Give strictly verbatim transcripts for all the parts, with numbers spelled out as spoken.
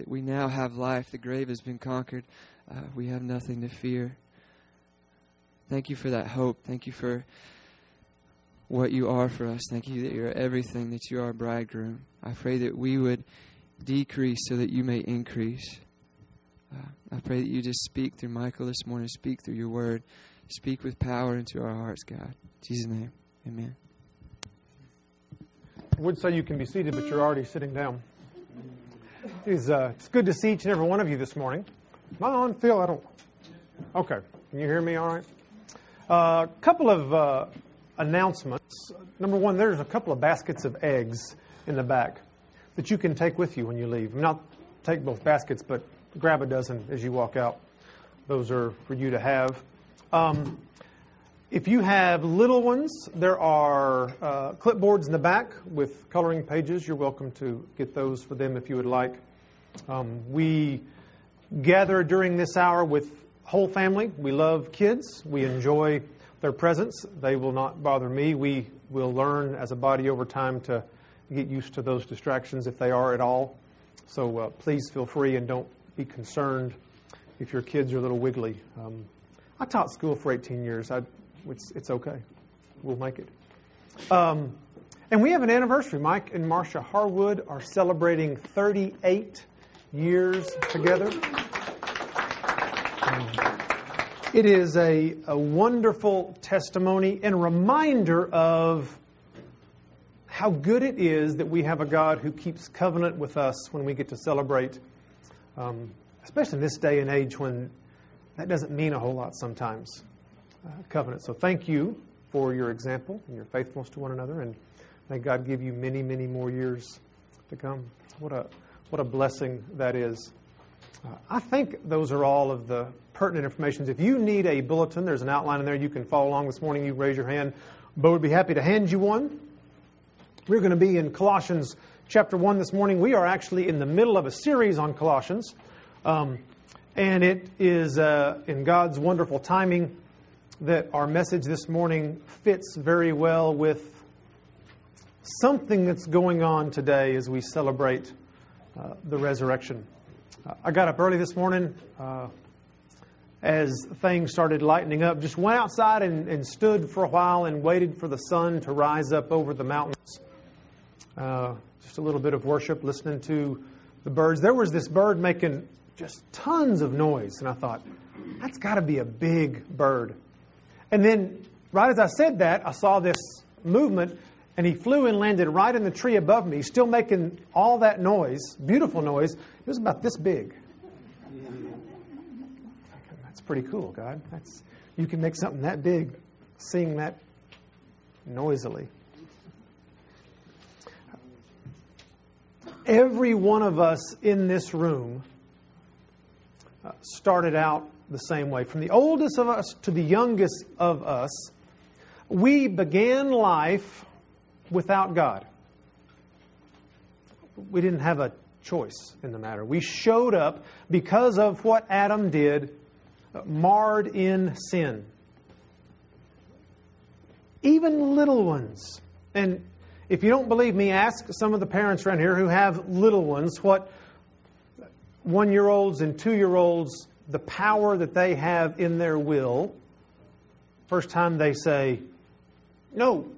that we now have life. The grave has been conquered. Uh, we have nothing to fear. Thank you for that hope. Thank you for what you are for us. Thank you that you're everything, that you're our bridegroom. I pray that we would decrease so that you may increase. Uh, I pray that you just speak through Michael this morning. Speak through your word. Speak with power into our hearts, God. In Jesus' name, amen. I would say you can be seated, but you're already sitting down. It is, uh, it's good to see each and every one of you this morning. Am I on, Phil? I don't... Okay. Can you hear me all right? A uh, couple of uh, announcements. Number one, there's a couple of baskets of eggs in the back that you can take with you when you leave. Not take both baskets, but grab a dozen as you walk out. Those are for you to have. Um, if you have little ones, there are uh, clipboards in the back with coloring pages. You're welcome to get those for them if you would like. Um, we gather during this hour with whole family. We love kids. We enjoy their presence. They will not bother me. We will learn as a body over time to get used to those distractions if they are at all. So uh, please feel free and don't be concerned if your kids are a little wiggly. Um, I taught school for eighteen years. I, it's, it's okay. We'll make it. Um, and we have an anniversary. Mike and Marcia Harwood are celebrating thirty-eight years together. Um, it is a, a wonderful testimony and reminder of how good it is that we have a God who keeps covenant with us when we get to celebrate, um, especially in this day and age when that doesn't mean a whole lot sometimes, uh, covenant. So thank you for your example and your faithfulness to one another, and may God give you many, many more years to come. What a what a blessing that is. Uh, I think those are all of the pertinent information. If you need a bulletin, there's an outline in there. You can follow along this morning. You raise your hand. Bo would be happy to hand you one. We're going to be in Colossians chapter one this morning. We are actually in the middle of a series on Colossians, um, and it is uh, in God's wonderful timing that our message this morning fits very well with something that's going on today as we celebrate uh, the resurrection. Uh, I got up early this morning uh, as things started lightening up. Just went outside and, and stood for a while and waited for the sun to rise up over the mountains. Uh, just a little bit of worship, listening to the birds. There was this bird making just tons of noise, and I thought, that's got to be a big bird. And then, right as I said that, I saw this movement, and he flew and landed right in the tree above me, still making all that noise, beautiful noise. It was about this big. That's pretty cool, God. That's, you can make something that big, sing that noisily. Every one of us in this room uh, started out the same way. From the oldest of us to the youngest of us, we began life without God. We didn't have a choice in the matter. We showed up because of what Adam did, uh, marred in sin. Even little ones. And if you don't believe me, ask some of the parents around here who have little ones what one-year-olds and two-year-olds, the power that they have in their will. First time they say, no.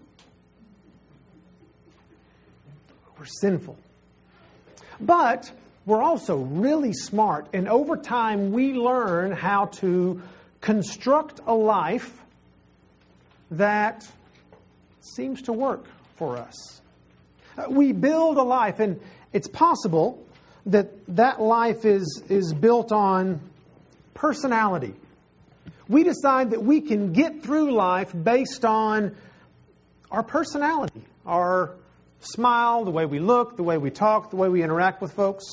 We're sinful. But we're also really smart, and over time we learn how to construct a life that seems to work for us. We build a life, and it's possible that that life is, is built on personality. We decide that we can get through life based on our personality, our smile, the way we look, the way we talk, the way we interact with folks.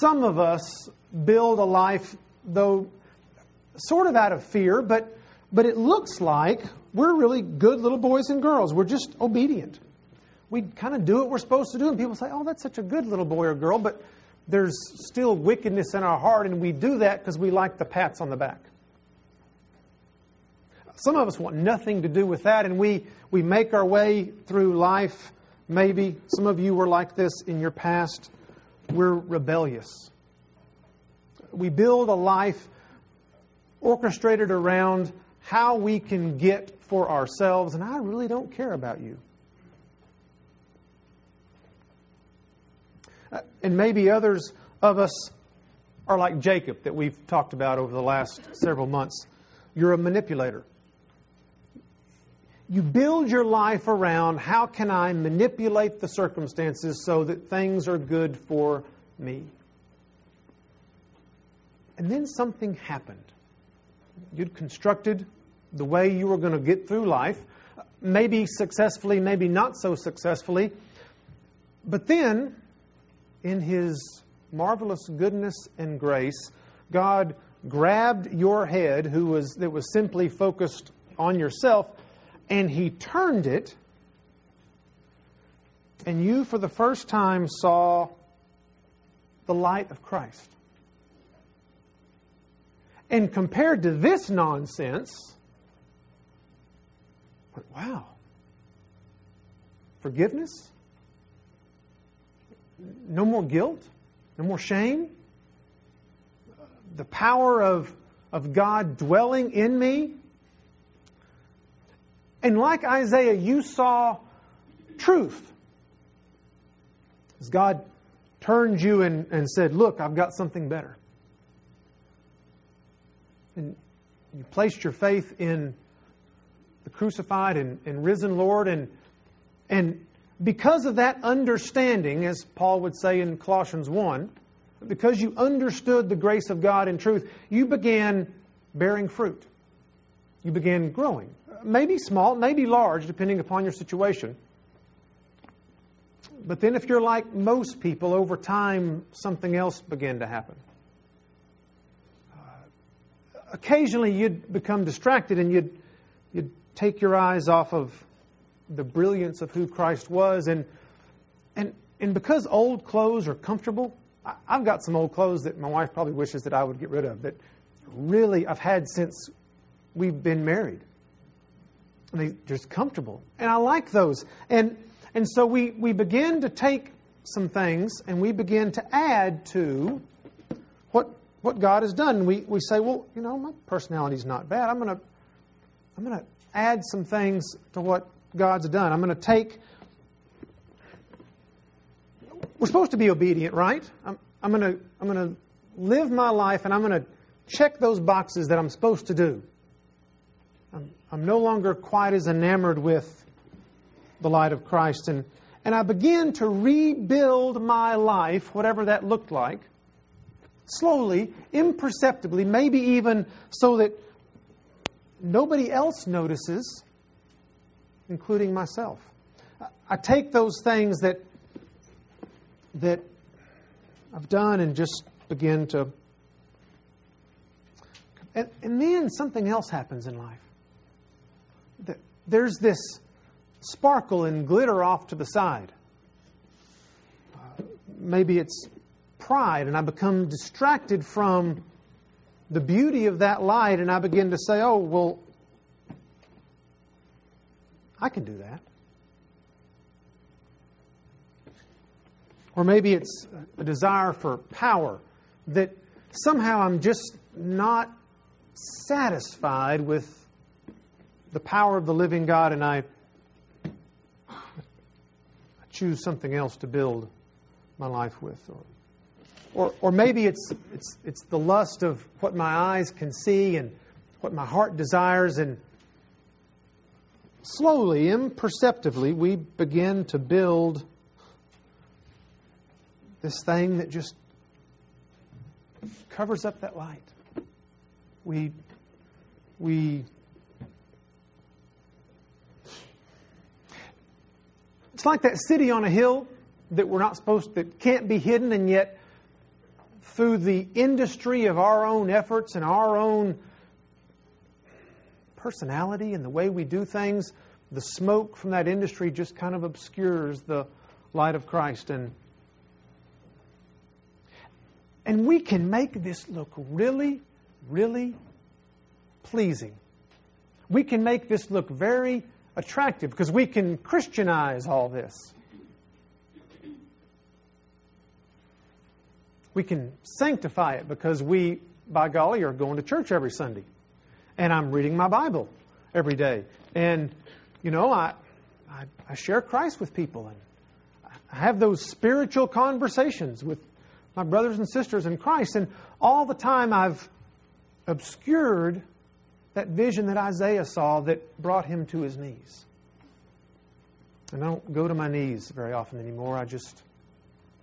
Some of us build a life, though, sort of out of fear, but but it looks like we're really good little boys and girls. We're just obedient. We kind of do what we're supposed to do. And people say, oh, that's such a good little boy or girl. But there's still wickedness in our heart. And we do that because we like the pats on the back. Some of us want nothing to do with that. And we, we make our way through life Maybe some of you were like this in your past. We're rebellious. We build a life orchestrated around how we can get for ourselves, and I really don't care about you. Uh, and maybe others of us are like Jacob that we've talked about over the last several months. You're a manipulator. You build your life around how can I manipulate the circumstances so that things are good for me. And then something happened. You'd constructed the way you were going to get through life, maybe successfully, maybe not so successfully. But then, in His marvelous goodness and grace, God grabbed your head, who was that was simply focused on yourself, and He turned it, and you, for the first time, saw the light of Christ. And compared to this nonsense, wow, forgiveness? No more guilt? No more shame? The power of, of God dwelling in me? And like Isaiah, you saw truth. As God turned you and, and said, look, I've got something better. And you placed your faith in the crucified and, and risen Lord. And, and because of that understanding, as Paul would say in Colossians one, because you understood the grace of God and truth, you began bearing fruit. You began growing. Maybe small, maybe large, depending upon your situation. But then if you're like most people, over time, something else began to happen. Uh, occasionally, you'd become distracted and you'd, you'd take your eyes off of the brilliance of who Christ was. And, and, and because old clothes are comfortable, I, I've got some old clothes that my wife probably wishes that I would get rid of that really I've had since we've been married. And they're just comfortable. And I like those. And and so we, we begin to take some things and we begin to add to what what God has done. We we say, well, you know, my personality's not bad. I'm gonna I'm gonna add some things to what God's done. I'm gonna take we're supposed to be obedient, right? I'm I'm gonna I'm gonna live my life and I'm gonna check those boxes that I'm supposed to do. I'm, I'm no longer quite as enamored with the light of Christ. And, and I began to rebuild my life, whatever that looked like, slowly, imperceptibly, maybe even so that nobody else notices, including myself. I, I take those things that, that I've done and just begin to... And, and then something else happens in life. There's this sparkle and glitter off to the side. Uh, maybe it's pride, and I become distracted from the beauty of that light, and I begin to say, oh, well, I can do that. Or maybe it's a desire for power, that somehow I'm just not satisfied with the power of the living God, and I, I choose something else to build my life with. Or, or or maybe it's it's it's the lust of what my eyes can see and what my heart desires, and slowly, imperceptibly, we begin to build this thing that just covers up that light. We we It's like that city on a hill that we're not supposed to, that can't be hidden, and yet through the industry of our own efforts and our own personality and the way we do things, the smoke from that industry just kind of obscures the light of Christ. And, and we can make this look really, really pleasing. We can make this look very attractive, because we can Christianize all this. we can sanctify it because we, by golly, are going to church every Sunday. And I'm reading my Bible every day. And, you know, I, I, I share Christ with people. And I have those spiritual conversations with my brothers and sisters in Christ. And all the time I've obscured that vision that Isaiah saw that brought him to his knees. And I don't go to my knees very often anymore. I just,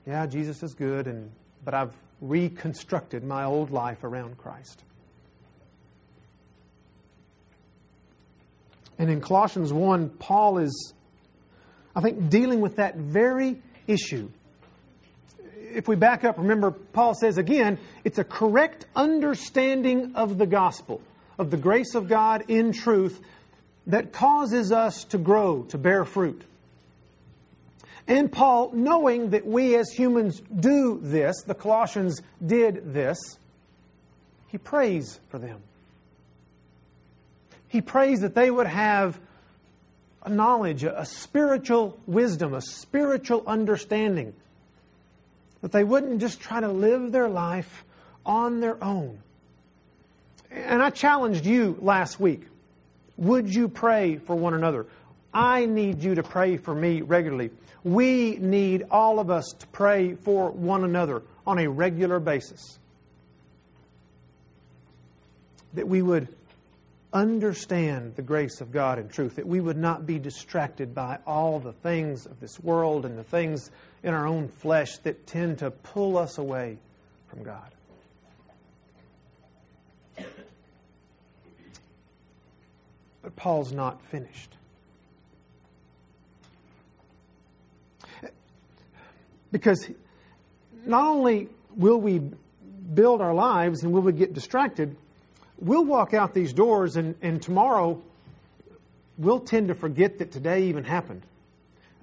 yeah, Jesus is good, and but I've reconstructed my old life around Christ. And in Colossians one, Paul is, I think, dealing with that very issue. If we back up, remember, Paul says again, it's a correct understanding of the gospel, of the grace of God in truth, that causes us to grow, to bear fruit. And Paul, knowing that we as humans do this, the Colossians did this, he prays for them. He prays that they would have a knowledge, a spiritual wisdom, a spiritual understanding. That they wouldn't just try to live their life on their own. And I challenged you last week. Would you pray for one another? I need you to pray for me regularly. We need all of us to pray for one another on a regular basis. That we would understand the grace of God in truth. That we would not be distracted by all the things of this world and the things in our own flesh that tend to pull us away from God. But Paul's not finished. Because not only will we build our lives and will we get distracted, we'll walk out these doors and, and tomorrow we'll tend to forget that today even happened.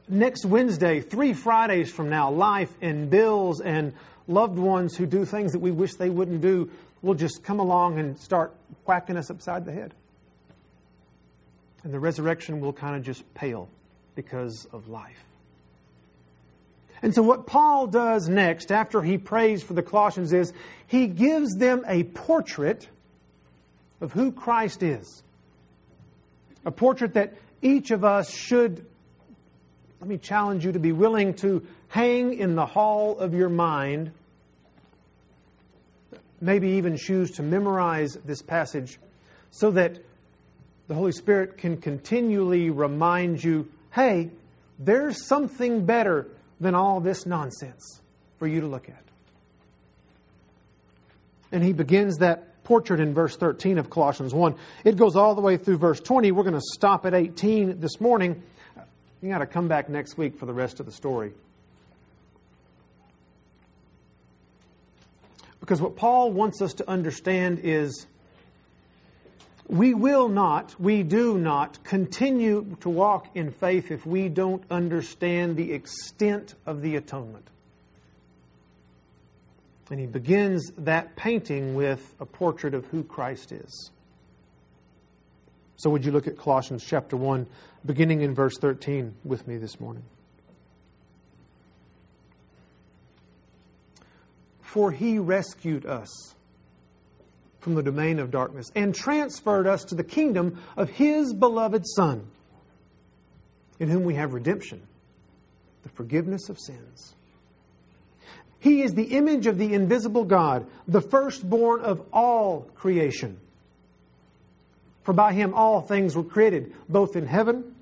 Next Wednesday, three Fridays from now, life and bills and loved ones who do things that we wish they wouldn't do will just come along and start whacking us upside the head. And the resurrection will kind of just pale because of life. And so what Paul does next, after he prays for the Colossians, is he gives them a portrait of who Christ is. A portrait that each of us should, let me challenge you to be willing to hang in the hall of your mind, maybe even choose to memorize this passage so that the Holy Spirit can continually remind you, hey, there's something better than all this nonsense for you to look at. And he begins that portrait in verse thirteen of Colossians one. It goes all the way through verse twenty. We're going to stop at eighteen this morning. You got to come back next week for the rest of the story. Because what Paul wants us to understand is, we will not, we do not continue to walk in faith if we don't understand the extent of the atonement. And he begins that painting with a portrait of who Christ is. So would you look at Colossians chapter one, beginning in verse thirteen with me this morning. For he rescued us from the domain of darkness, and transferred us to the kingdom of His beloved Son, in whom we have redemption, the forgiveness of sins. He is the image of the invisible God, the firstborn of all creation. For by Him all things were created, both in heaven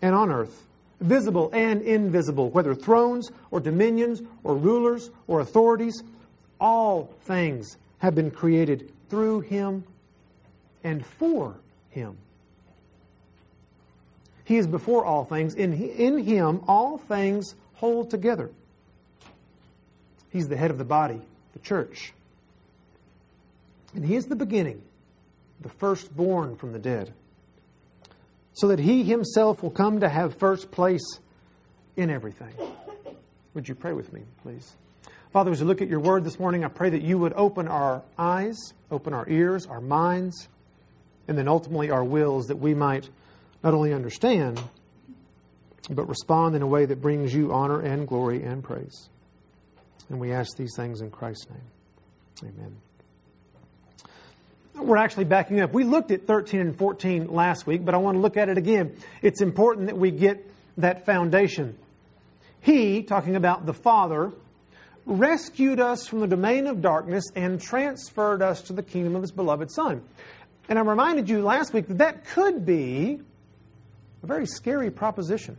and on earth, visible and invisible, whether thrones or dominions or rulers or authorities, all things have been created through Him and for Him. He is before all things. In, in Him, all things hold together. He's the head of the body, the church. And He is the beginning, the firstborn from the dead, so that He Himself will come to have first place in everything. Would you pray with me, please? Father, as we look at your word this morning, I pray that you would open our eyes, open our ears, our minds, and then ultimately our wills, that we might not only understand, but respond in a way that brings you honor and glory and praise. And we ask these things in Christ's name. Amen. We're actually backing up. We looked at thirteen and fourteen last week, but I want to look at it again. It's important that we get that foundation. He, talking about the Father, rescued us from the domain of darkness and transferred us to the kingdom of His beloved Son. And I reminded you last week that that could be a very scary proposition.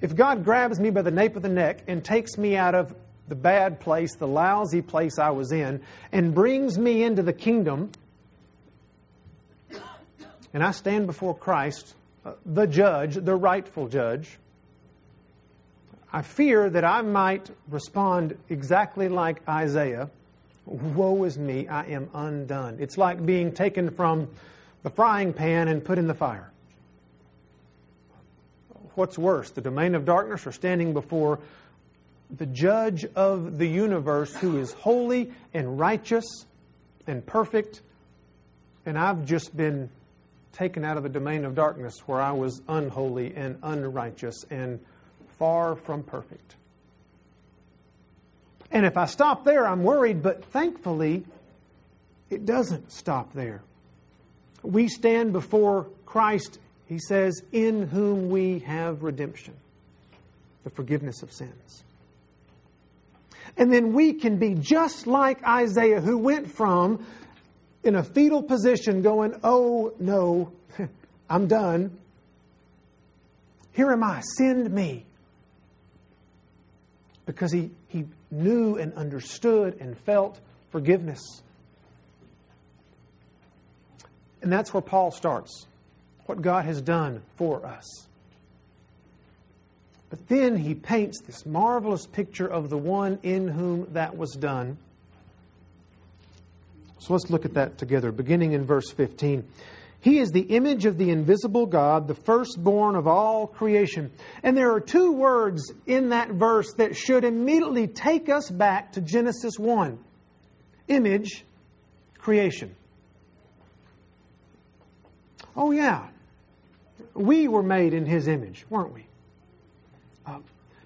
If God grabs me by the nape of the neck and takes me out of the bad place, the lousy place I was in, and brings me into the kingdom, and I stand before Christ, the judge, the rightful judge, I fear that I might respond exactly like Isaiah, woe is me, I am undone. It's like being taken from the frying pan and put in the fire. What's worse, the domain of darkness, or standing before the judge of the universe who is holy and righteous and perfect, and I've just been taken out of the domain of darkness where I was unholy and unrighteous and far from perfect. And if I stop there, I'm worried, but thankfully, it doesn't stop there. We stand before Christ, He says, in whom we have redemption, the forgiveness of sins. And then we can be just like Isaiah, who went from in a fetal position going, oh no, I'm done. Here am I, send me. Because he, he knew and understood and felt forgiveness. And that's where Paul starts, what God has done for us. But then he paints this marvelous picture of the one in whom that was done. So let's look at that together, beginning in verse fifteen. He is the image of the invisible God, the firstborn of all creation. And there are two words in that verse that should immediately take us back to Genesis one. Image, creation. Oh yeah, we were made in His image, weren't we? Uh,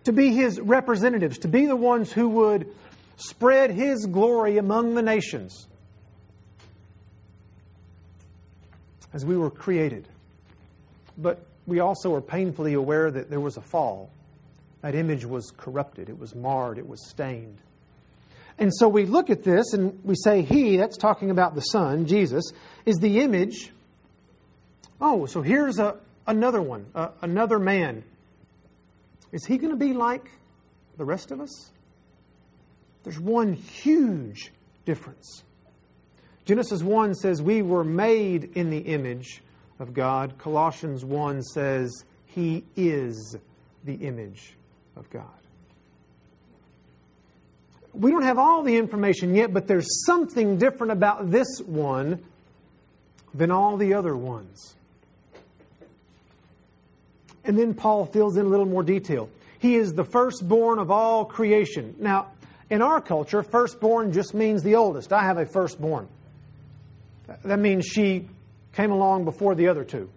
to be His representatives, to be the ones who would spread His glory among the nations. As we were created. But we also are painfully aware that there was a fall. That image was corrupted. It was marred. It was stained. And so we look at this and we say, He, that's talking about the Son, Jesus, is the image. Oh, so here's a, another one, uh, another man. Is he going to be like the rest of us? There's one huge difference. Genesis one says we were made in the image of God. Colossians one says He is the image of God. We don't have all the information yet, but there's something different about this one than all the other ones. And then Paul fills in a little more detail. He is the firstborn of all creation. Now, in our culture, firstborn just means the oldest. I have a firstborn. That means she came along before the other two.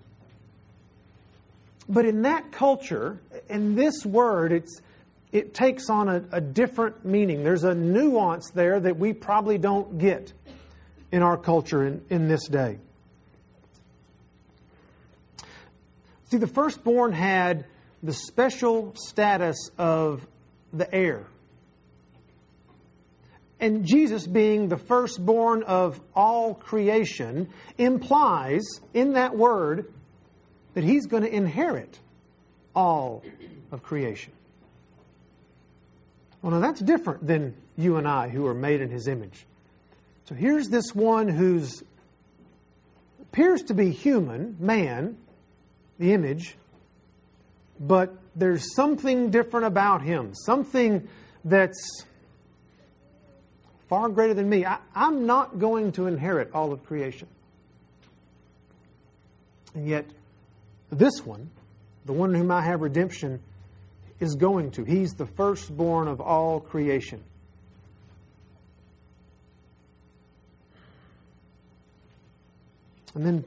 But in that culture, in this word, it's it takes on a, a different meaning. There's a nuance there that we probably don't get in our culture in, in this day. See, the firstborn had the special status of the heir. And Jesus being the firstborn of all creation implies in that word that He's going to inherit all of creation. Well, now that's different than you and I who are made in His image. So here's this one who appears to be human, man, the image, but there's something different about Him, something that's far greater than me. I, I'm not going to inherit all of creation. And yet, this one, the one whom I have redemption, is going to. He's the firstborn of all creation. And then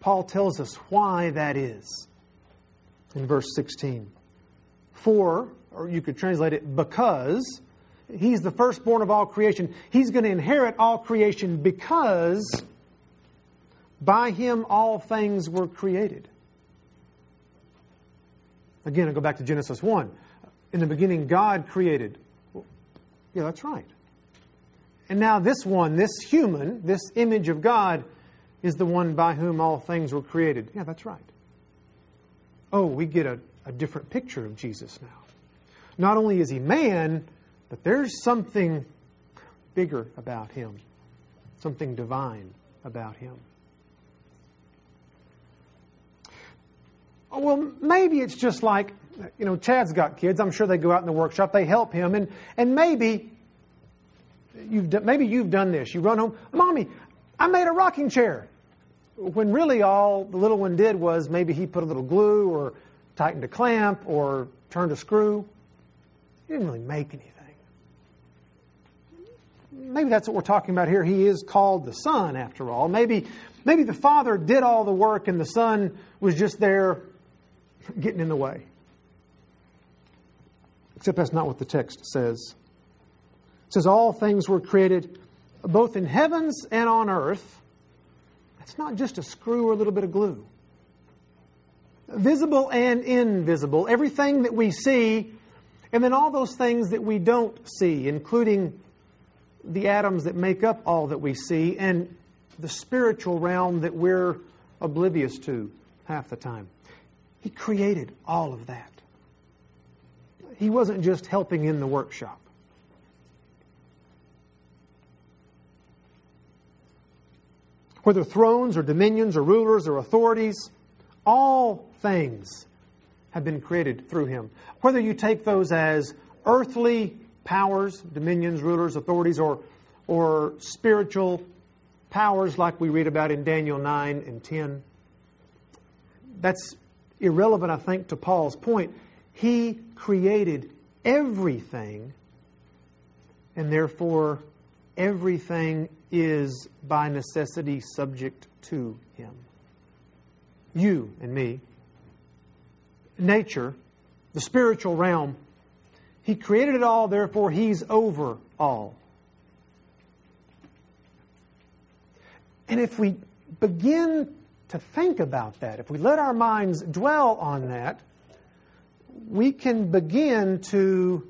Paul tells us why that is in verse sixteen. For, or you could translate it, because he's the firstborn of all creation. He's going to inherit all creation because by him all things were created. Again, I go back to Genesis one. In the beginning, God created. Well, yeah, that's right. And now this one, this human, this image of God, is the one by whom all things were created. Yeah, that's right. Oh, we get a, a different picture of Jesus now. Not only is he man, but there's something bigger about him, something divine about him. Oh, well, maybe it's just like, you know, Chad's got kids. I'm sure they go out in the workshop. They help him. And, and maybe you've done, maybe you've done this. You run home, Mommy, I made a rocking chair. When really all the little one did was maybe he put a little glue or tightened a clamp or turned a screw. He didn't really make anything. Maybe that's what we're talking about here. He is called the Son, after all. Maybe, maybe the Father did all the work and the Son was just there getting in the way. Except that's not what the text says. It says all things were created both in heavens and on earth. That's not just a screw or a little bit of glue. Visible and invisible. Everything that we see, and then all those things that we don't see, including the atoms that make up all that we see and the spiritual realm that we're oblivious to half the time. He created all of that. He wasn't just helping in the workshop. Whether thrones or dominions or rulers or authorities, all things have been created through him. Whether you take those as earthly powers, dominions, rulers, authorities, or or spiritual powers like we read about in Daniel nine and ten. That's irrelevant, I think, to Paul's point. He created everything, and therefore everything is by necessity subject to him. You and me. Nature, the spiritual realm, he created it all, therefore he's over all. And if we begin to think about that, if we let our minds dwell on that, we can begin to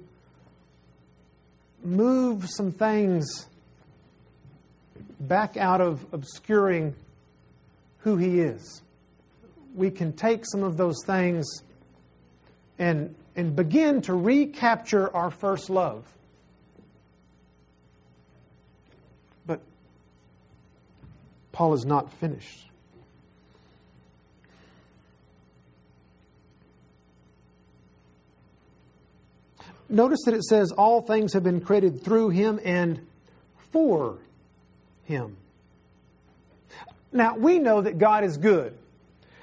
move some things back out of obscuring who he is. We can take some of those things and and begin to recapture our first love. But Paul is not finished. Notice that it says all things have been created through him and for him. Now, we know that God is good.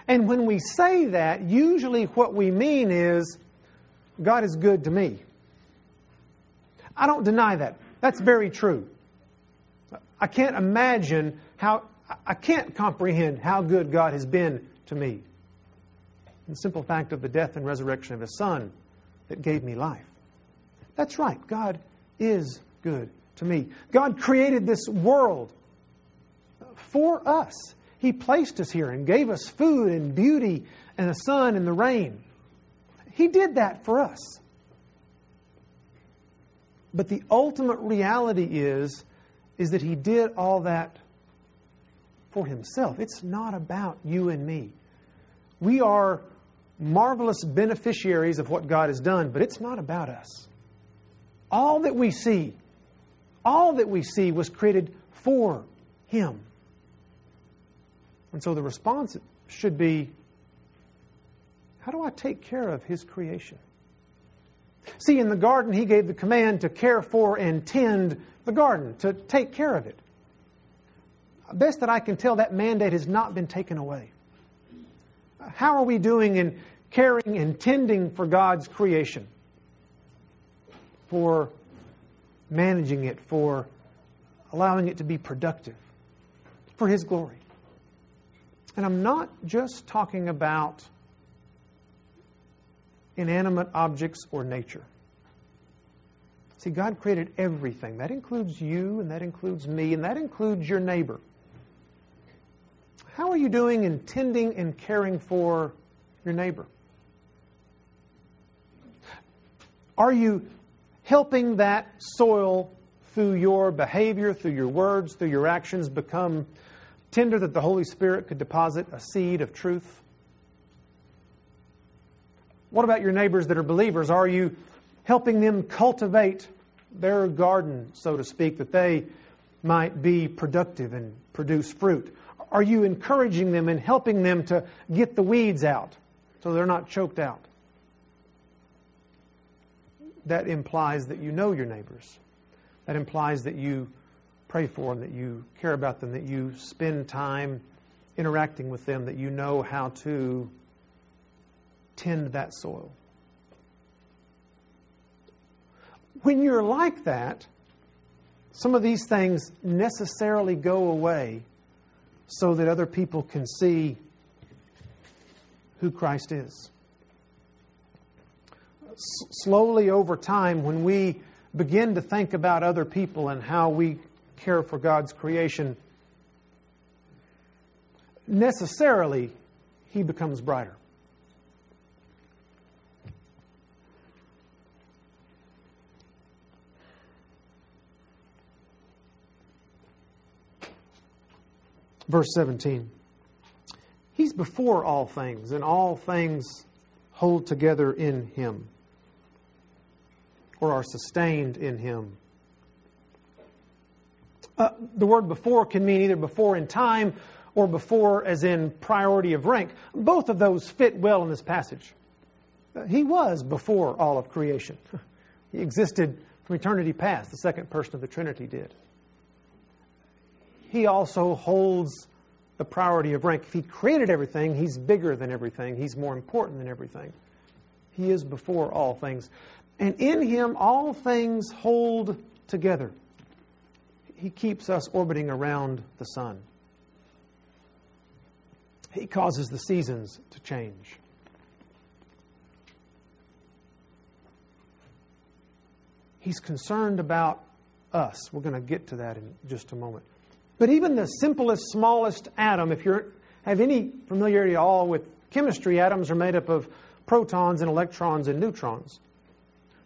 And when we say that, usually what we mean is, God is good to me. I don't deny that. That's very true. I can't imagine how, I can't comprehend how good God has been to me. The simple fact of the death and resurrection of His Son that gave me life. That's right. God is good to me. God created this world for us. He placed us here and gave us food and beauty and the sun and the rain. He did that for us. But the ultimate reality is, is that He did all that for Himself. It's not about you and me. We are marvelous beneficiaries of what God has done, but it's not about us. All that we see, all that we see was created for Him. And so the response should be, how do I take care of His creation? See, in the garden, He gave the command to care for and tend the garden, to take care of it. Best that I can tell, that mandate has not been taken away. How are we doing in caring and tending for God's creation? For managing it, for allowing it to be productive, for His glory. And I'm not just talking about inanimate objects or nature. See, God created everything. That includes you, and that includes me, and that includes your neighbor. How are you doing in tending and caring for your neighbor? Are you helping that soil through your behavior, through your words, through your actions become tender that the Holy Spirit could deposit a seed of truth? What about your neighbors that are believers? Are you helping them cultivate their garden, so to speak, that they might be productive and produce fruit? Are you encouraging them and helping them to get the weeds out so they're not choked out? That implies that you know your neighbors. That implies that you pray for them, that you care about them, that you spend time interacting with them, that you know how to tend that soil. When you're like that, some of these things necessarily go away so that other people can see who Christ is. S- slowly over time, when we begin to think about other people and how we care for God's creation, necessarily, He becomes brighter. Verse seventeen, He's before all things, and all things hold together in Him, or are sustained in Him. Uh, the word before can mean either before in time or before as in priority of rank. Both of those fit well in this passage. Uh, he was before all of creation. He existed from eternity past. The second person of the Trinity did. He also holds the priority of rank. If He created everything, He's bigger than everything. He's more important than everything. He is before all things. And in Him, all things hold together. He keeps us orbiting around the sun. He causes the seasons to change. He's concerned about us. We're going to get to that in just a moment. But even the simplest, smallest atom, if you have any familiarity at all with chemistry, atoms are made up of protons and electrons and neutrons.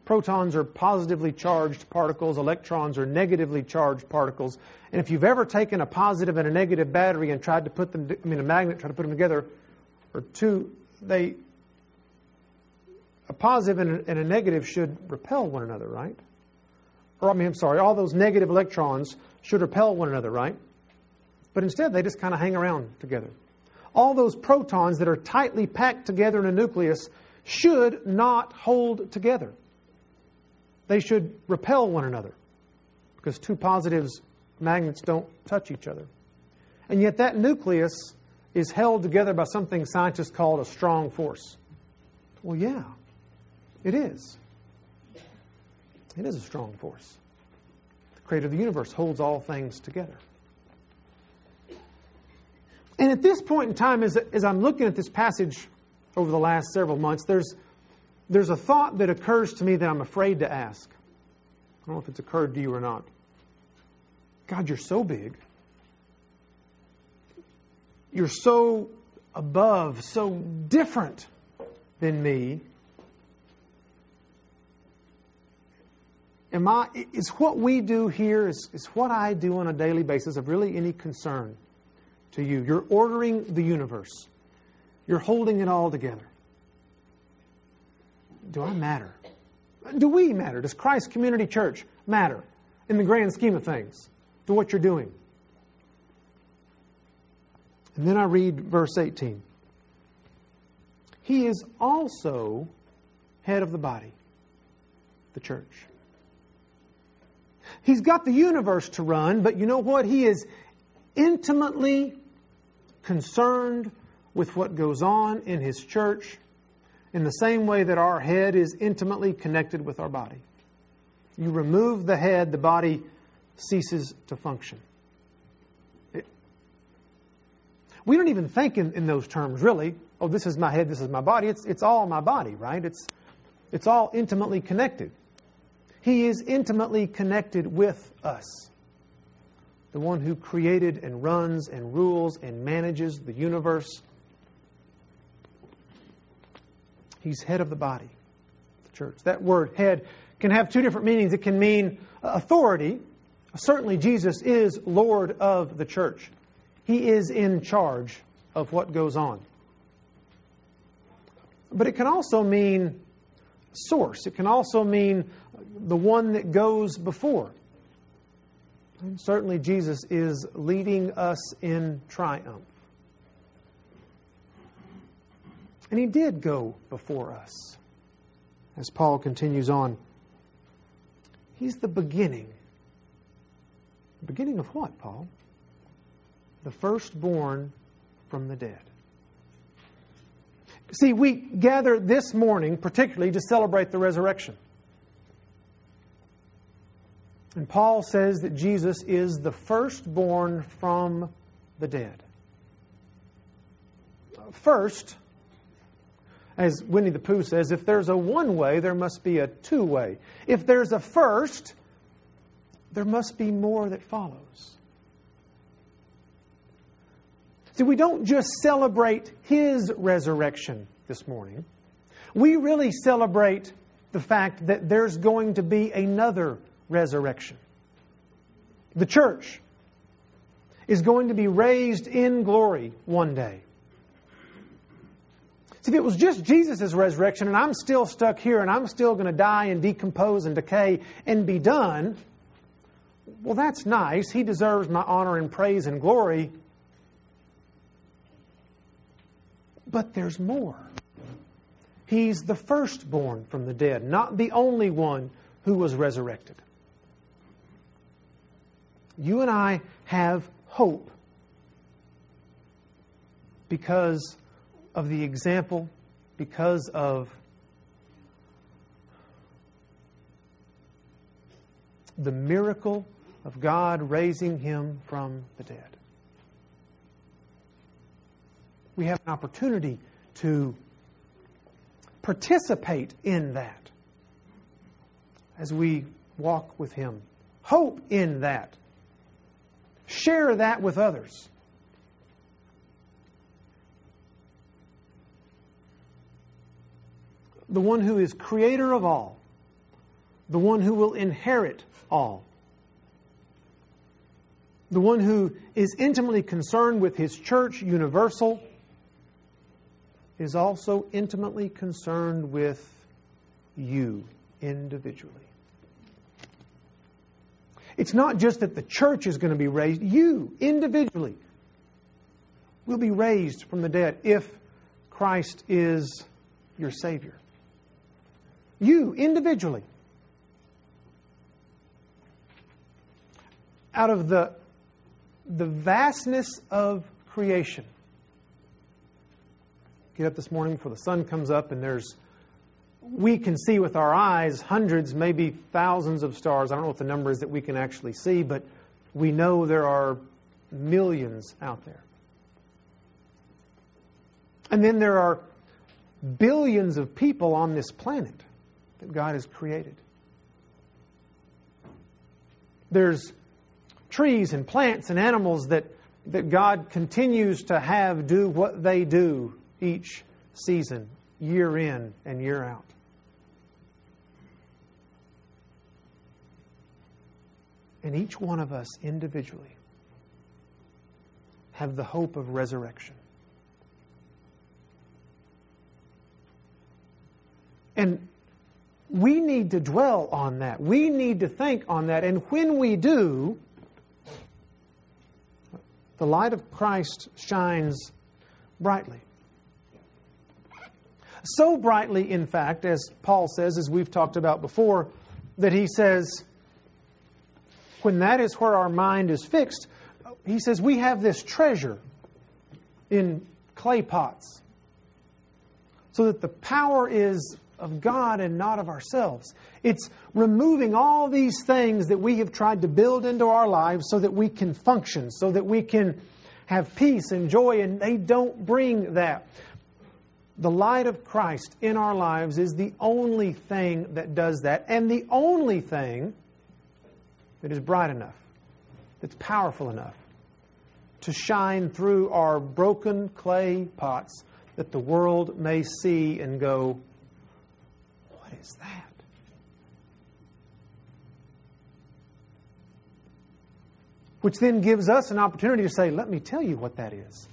Protons are positively charged particles. Electrons are negatively charged particles. And if you've ever taken a positive and a negative battery and tried to put them, I mean a magnet, tried to put them together, or two, they, a positive and a, and a negative should repel one another, right? Or I mean, I'm sorry, all those negative electrons should repel one another, right? But instead, they just kind of hang around together. All those protons that are tightly packed together in a nucleus should not hold together. They should repel one another because two positives, magnets, don't touch each other. And yet that nucleus is held together by something scientists call a strong force. Well, yeah, it is. It is a strong force. The creator of the universe holds all things together. And at this point in time, as, as I'm looking at this passage over the last several months, there's There's a thought that occurs to me that I'm afraid to ask. I don't know if it's occurred to you or not. God, you're so big. You're so above, so different than me. Am I, is what we do here, is, is what I do on a daily basis of really any concern to you? You're ordering the universe. You're holding it all together. Do I matter? Do we matter? Does Christ Community Church matter in the grand scheme of things to what you're doing? And then I read verse eighteen. He is also head of the body, the church. He's got the universe to run, but you know what? He is intimately concerned with what goes on in His church, in the same way that our head is intimately connected with our body. You remove the head, the body ceases to function. It, we don't even think in, in those terms, really. Oh, this is my head, this is my body. It's, it's all my body, right? It's, it's all intimately connected. He is intimately connected with us. The one who created and runs and rules and manages the universe. He's head of the body, the church. That word, head, can have two different meanings. It can mean authority. Certainly Jesus is Lord of the church. He is in charge of what goes on. But it can also mean source. It can also mean the one that goes before. And certainly Jesus is leading us in triumph. And he did go before us. As Paul continues on, he's the beginning. Beginning of what, Paul? The firstborn from the dead. See, we gather this morning particularly to celebrate the resurrection. And Paul says that Jesus is the firstborn from the dead. First, as Winnie the Pooh says, if there's a one way, there must be a two way. If there's a first, there must be more that follows. See, we don't just celebrate His resurrection this morning. We really celebrate the fact that there's going to be another resurrection. The church is going to be raised in glory one day. See, if it was just Jesus' resurrection and I'm still stuck here and I'm still going to die and decompose and decay and be done, well, that's nice. He deserves my honor and praise and glory. But there's more. He's the firstborn from the dead, not the only one who was resurrected. You and I have hope because of the example, because of the miracle of God raising Him from the dead. We have an opportunity to participate in that as we walk with Him. Hope in that. Share that with others. The one who is creator of all, the one who will inherit all, the one who is intimately concerned with His church universal, is also intimately concerned with you individually. It's not just that the church is going to be raised. You individually will be raised from the dead if Christ is your Savior. You individually. Out of the, the vastness of creation. Get up this morning before the sun comes up and there's, we can see with our eyes hundreds, maybe thousands of stars. I don't know what the number is that we can actually see, but we know there are millions out there. And then there are billions of people on this planet that God has created. There's trees and plants and animals that, that God continues to have do what they do each season, year in and year out. And each one of us individually have the hope of resurrection. And we need to dwell on that. We need to think on that. And when we do, the light of Christ shines brightly. So brightly, in fact, as Paul says, as we've talked about before, that he says, when that is where our mind is fixed, he says, we have this treasure in clay pots, so that the power is of God and not of ourselves. It's removing all these things that we have tried to build into our lives so that we can function, so that we can have peace and joy, and they don't bring that. The light of Christ in our lives is the only thing that does that, and the only thing that is bright enough, that's powerful enough to shine through our broken clay pots that the world may see and go, what is that? Which then gives us an opportunity to say, let me tell you what that is.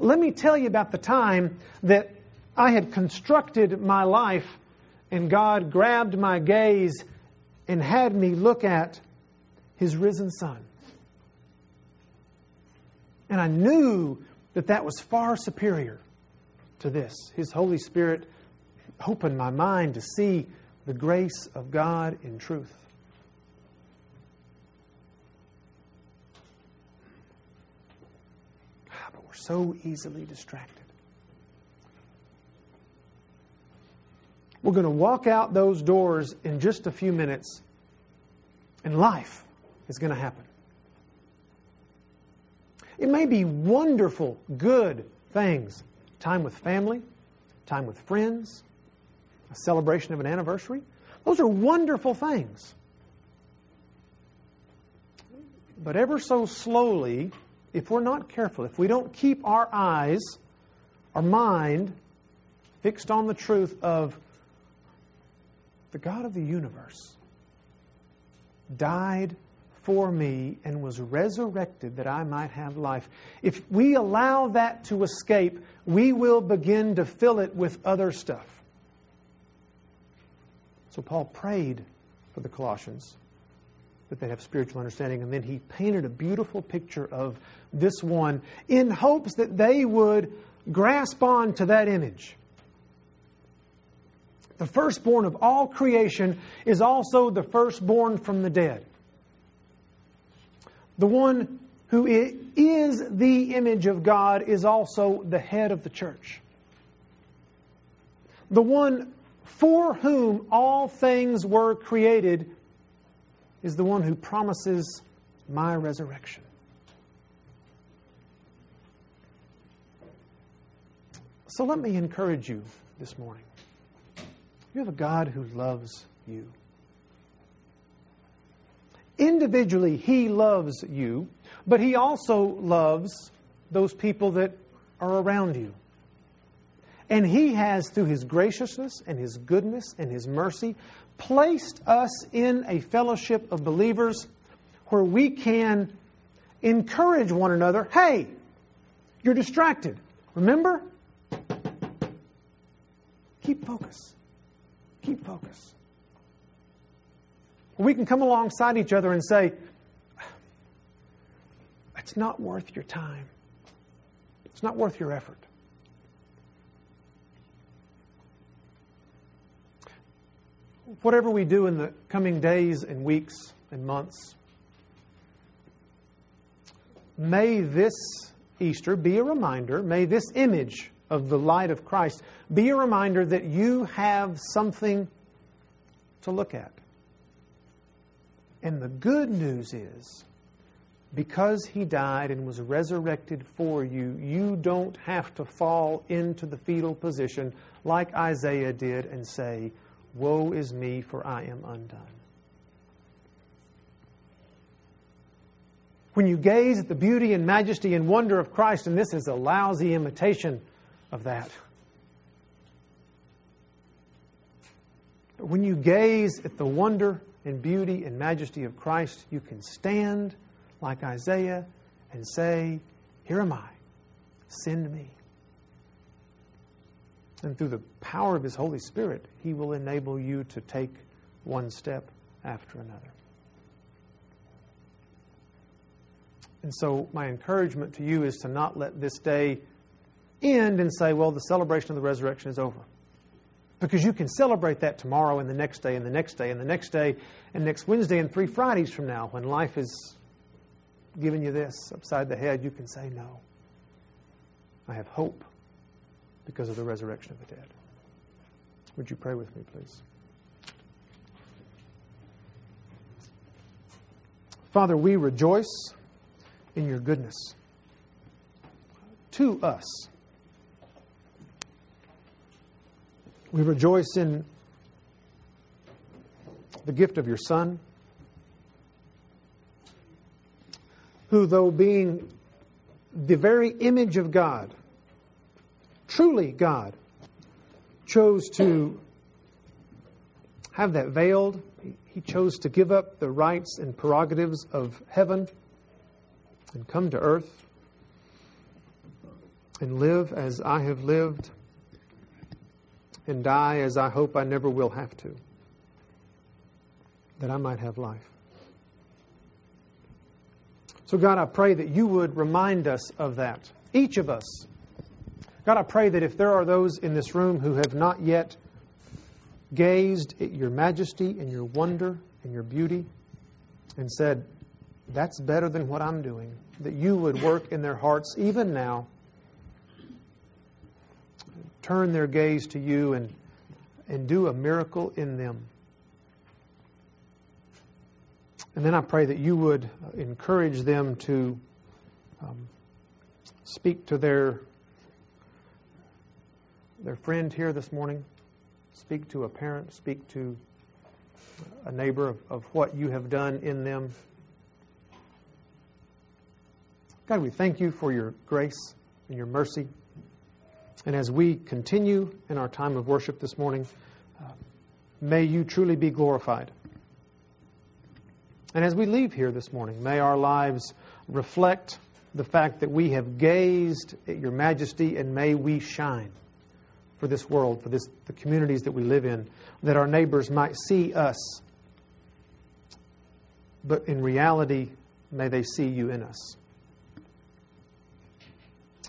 Let me tell you about the time that I had constructed my life and God grabbed my gaze and had me look at His risen Son. And I knew that that was far superior to this. His Holy Spirit opened my mind to see the grace of God in truth. But we're so easily distracted. We're going to walk out those doors in just a few minutes, and life is going to happen. It may be wonderful, good things. Time with family, time with friends, a celebration of an anniversary. Those are wonderful things. But ever so slowly, if we're not careful, if we don't keep our eyes, our mind fixed on the truth of the God of the universe died for me and was resurrected that I might have life. If we allow that to escape, we will begin to fill it with other stuff. So Paul prayed for the Colossians that they have spiritual understanding, and then he painted a beautiful picture of this one in hopes that they would grasp on to that image. The firstborn of all creation is also the firstborn from the dead. The one who is the image of God is also the head of the church. The one for whom all things were created is the one who promises my resurrection. So let me encourage you this morning. You have a God who loves you. Individually, He loves you, but He also loves those people that are around you. And He has, through His graciousness and His goodness and His mercy, placed us in a fellowship of believers where we can encourage one another. Hey, you're distracted. Remember? Keep focus. Keep focus. We can come alongside each other and say, it's not worth your time. It's not worth your effort. Whatever we do in the coming days and weeks and months, may this Easter be a reminder, may this image of the light of Christ be a reminder that you have something to look at. And the good news is, because He died and was resurrected for you, you don't have to fall into the fetal position like Isaiah did and say, woe is me, for I am undone. When you gaze at the beauty and majesty and wonder of Christ, and this is a lousy imitation of that. But when you gaze at the wonder and beauty and majesty of Christ, you can stand like Isaiah and say, here am I, send me. And through the power of His Holy Spirit, He will enable you to take one step after another. And so my encouragement to you is to not let this day end and say, well, the celebration of the resurrection is over. Because you can celebrate that tomorrow and the next day and the next day and the next day and next Wednesday and three Fridays from now, when life is giving you this upside the head, you can say, no, I have hope because of the resurrection of the dead. Would you pray with me, please? Father, we rejoice in your goodness to us. We rejoice in the gift of your Son, who, though being the very image of God, truly God, chose to have that veiled. He chose to give up the rights and prerogatives of heaven and come to earth and live as I have lived and die as I hope I never will have to, that I might have life. So God, I pray that you would remind us of that, each of us. God, I pray that if there are those in this room who have not yet gazed at your majesty and your wonder and your beauty and said, that's better than what I'm doing, that you would work in their hearts even now, turn their gaze to you and, and do a miracle in them. And then I pray that you would encourage them to um, speak to their, their friend here this morning, speak to a parent, speak to a neighbor of, of what you have done in them. God, we thank you for your grace and your mercy. And as we continue in our time of worship this morning, uh, may you truly be glorified. And as we leave here this morning, may our lives reflect the fact that we have gazed at your majesty, and may we shine for this world, for this, the communities that we live in, that our neighbors might see us. But in reality, may they see you in us.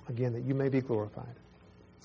Again, that you may be glorified.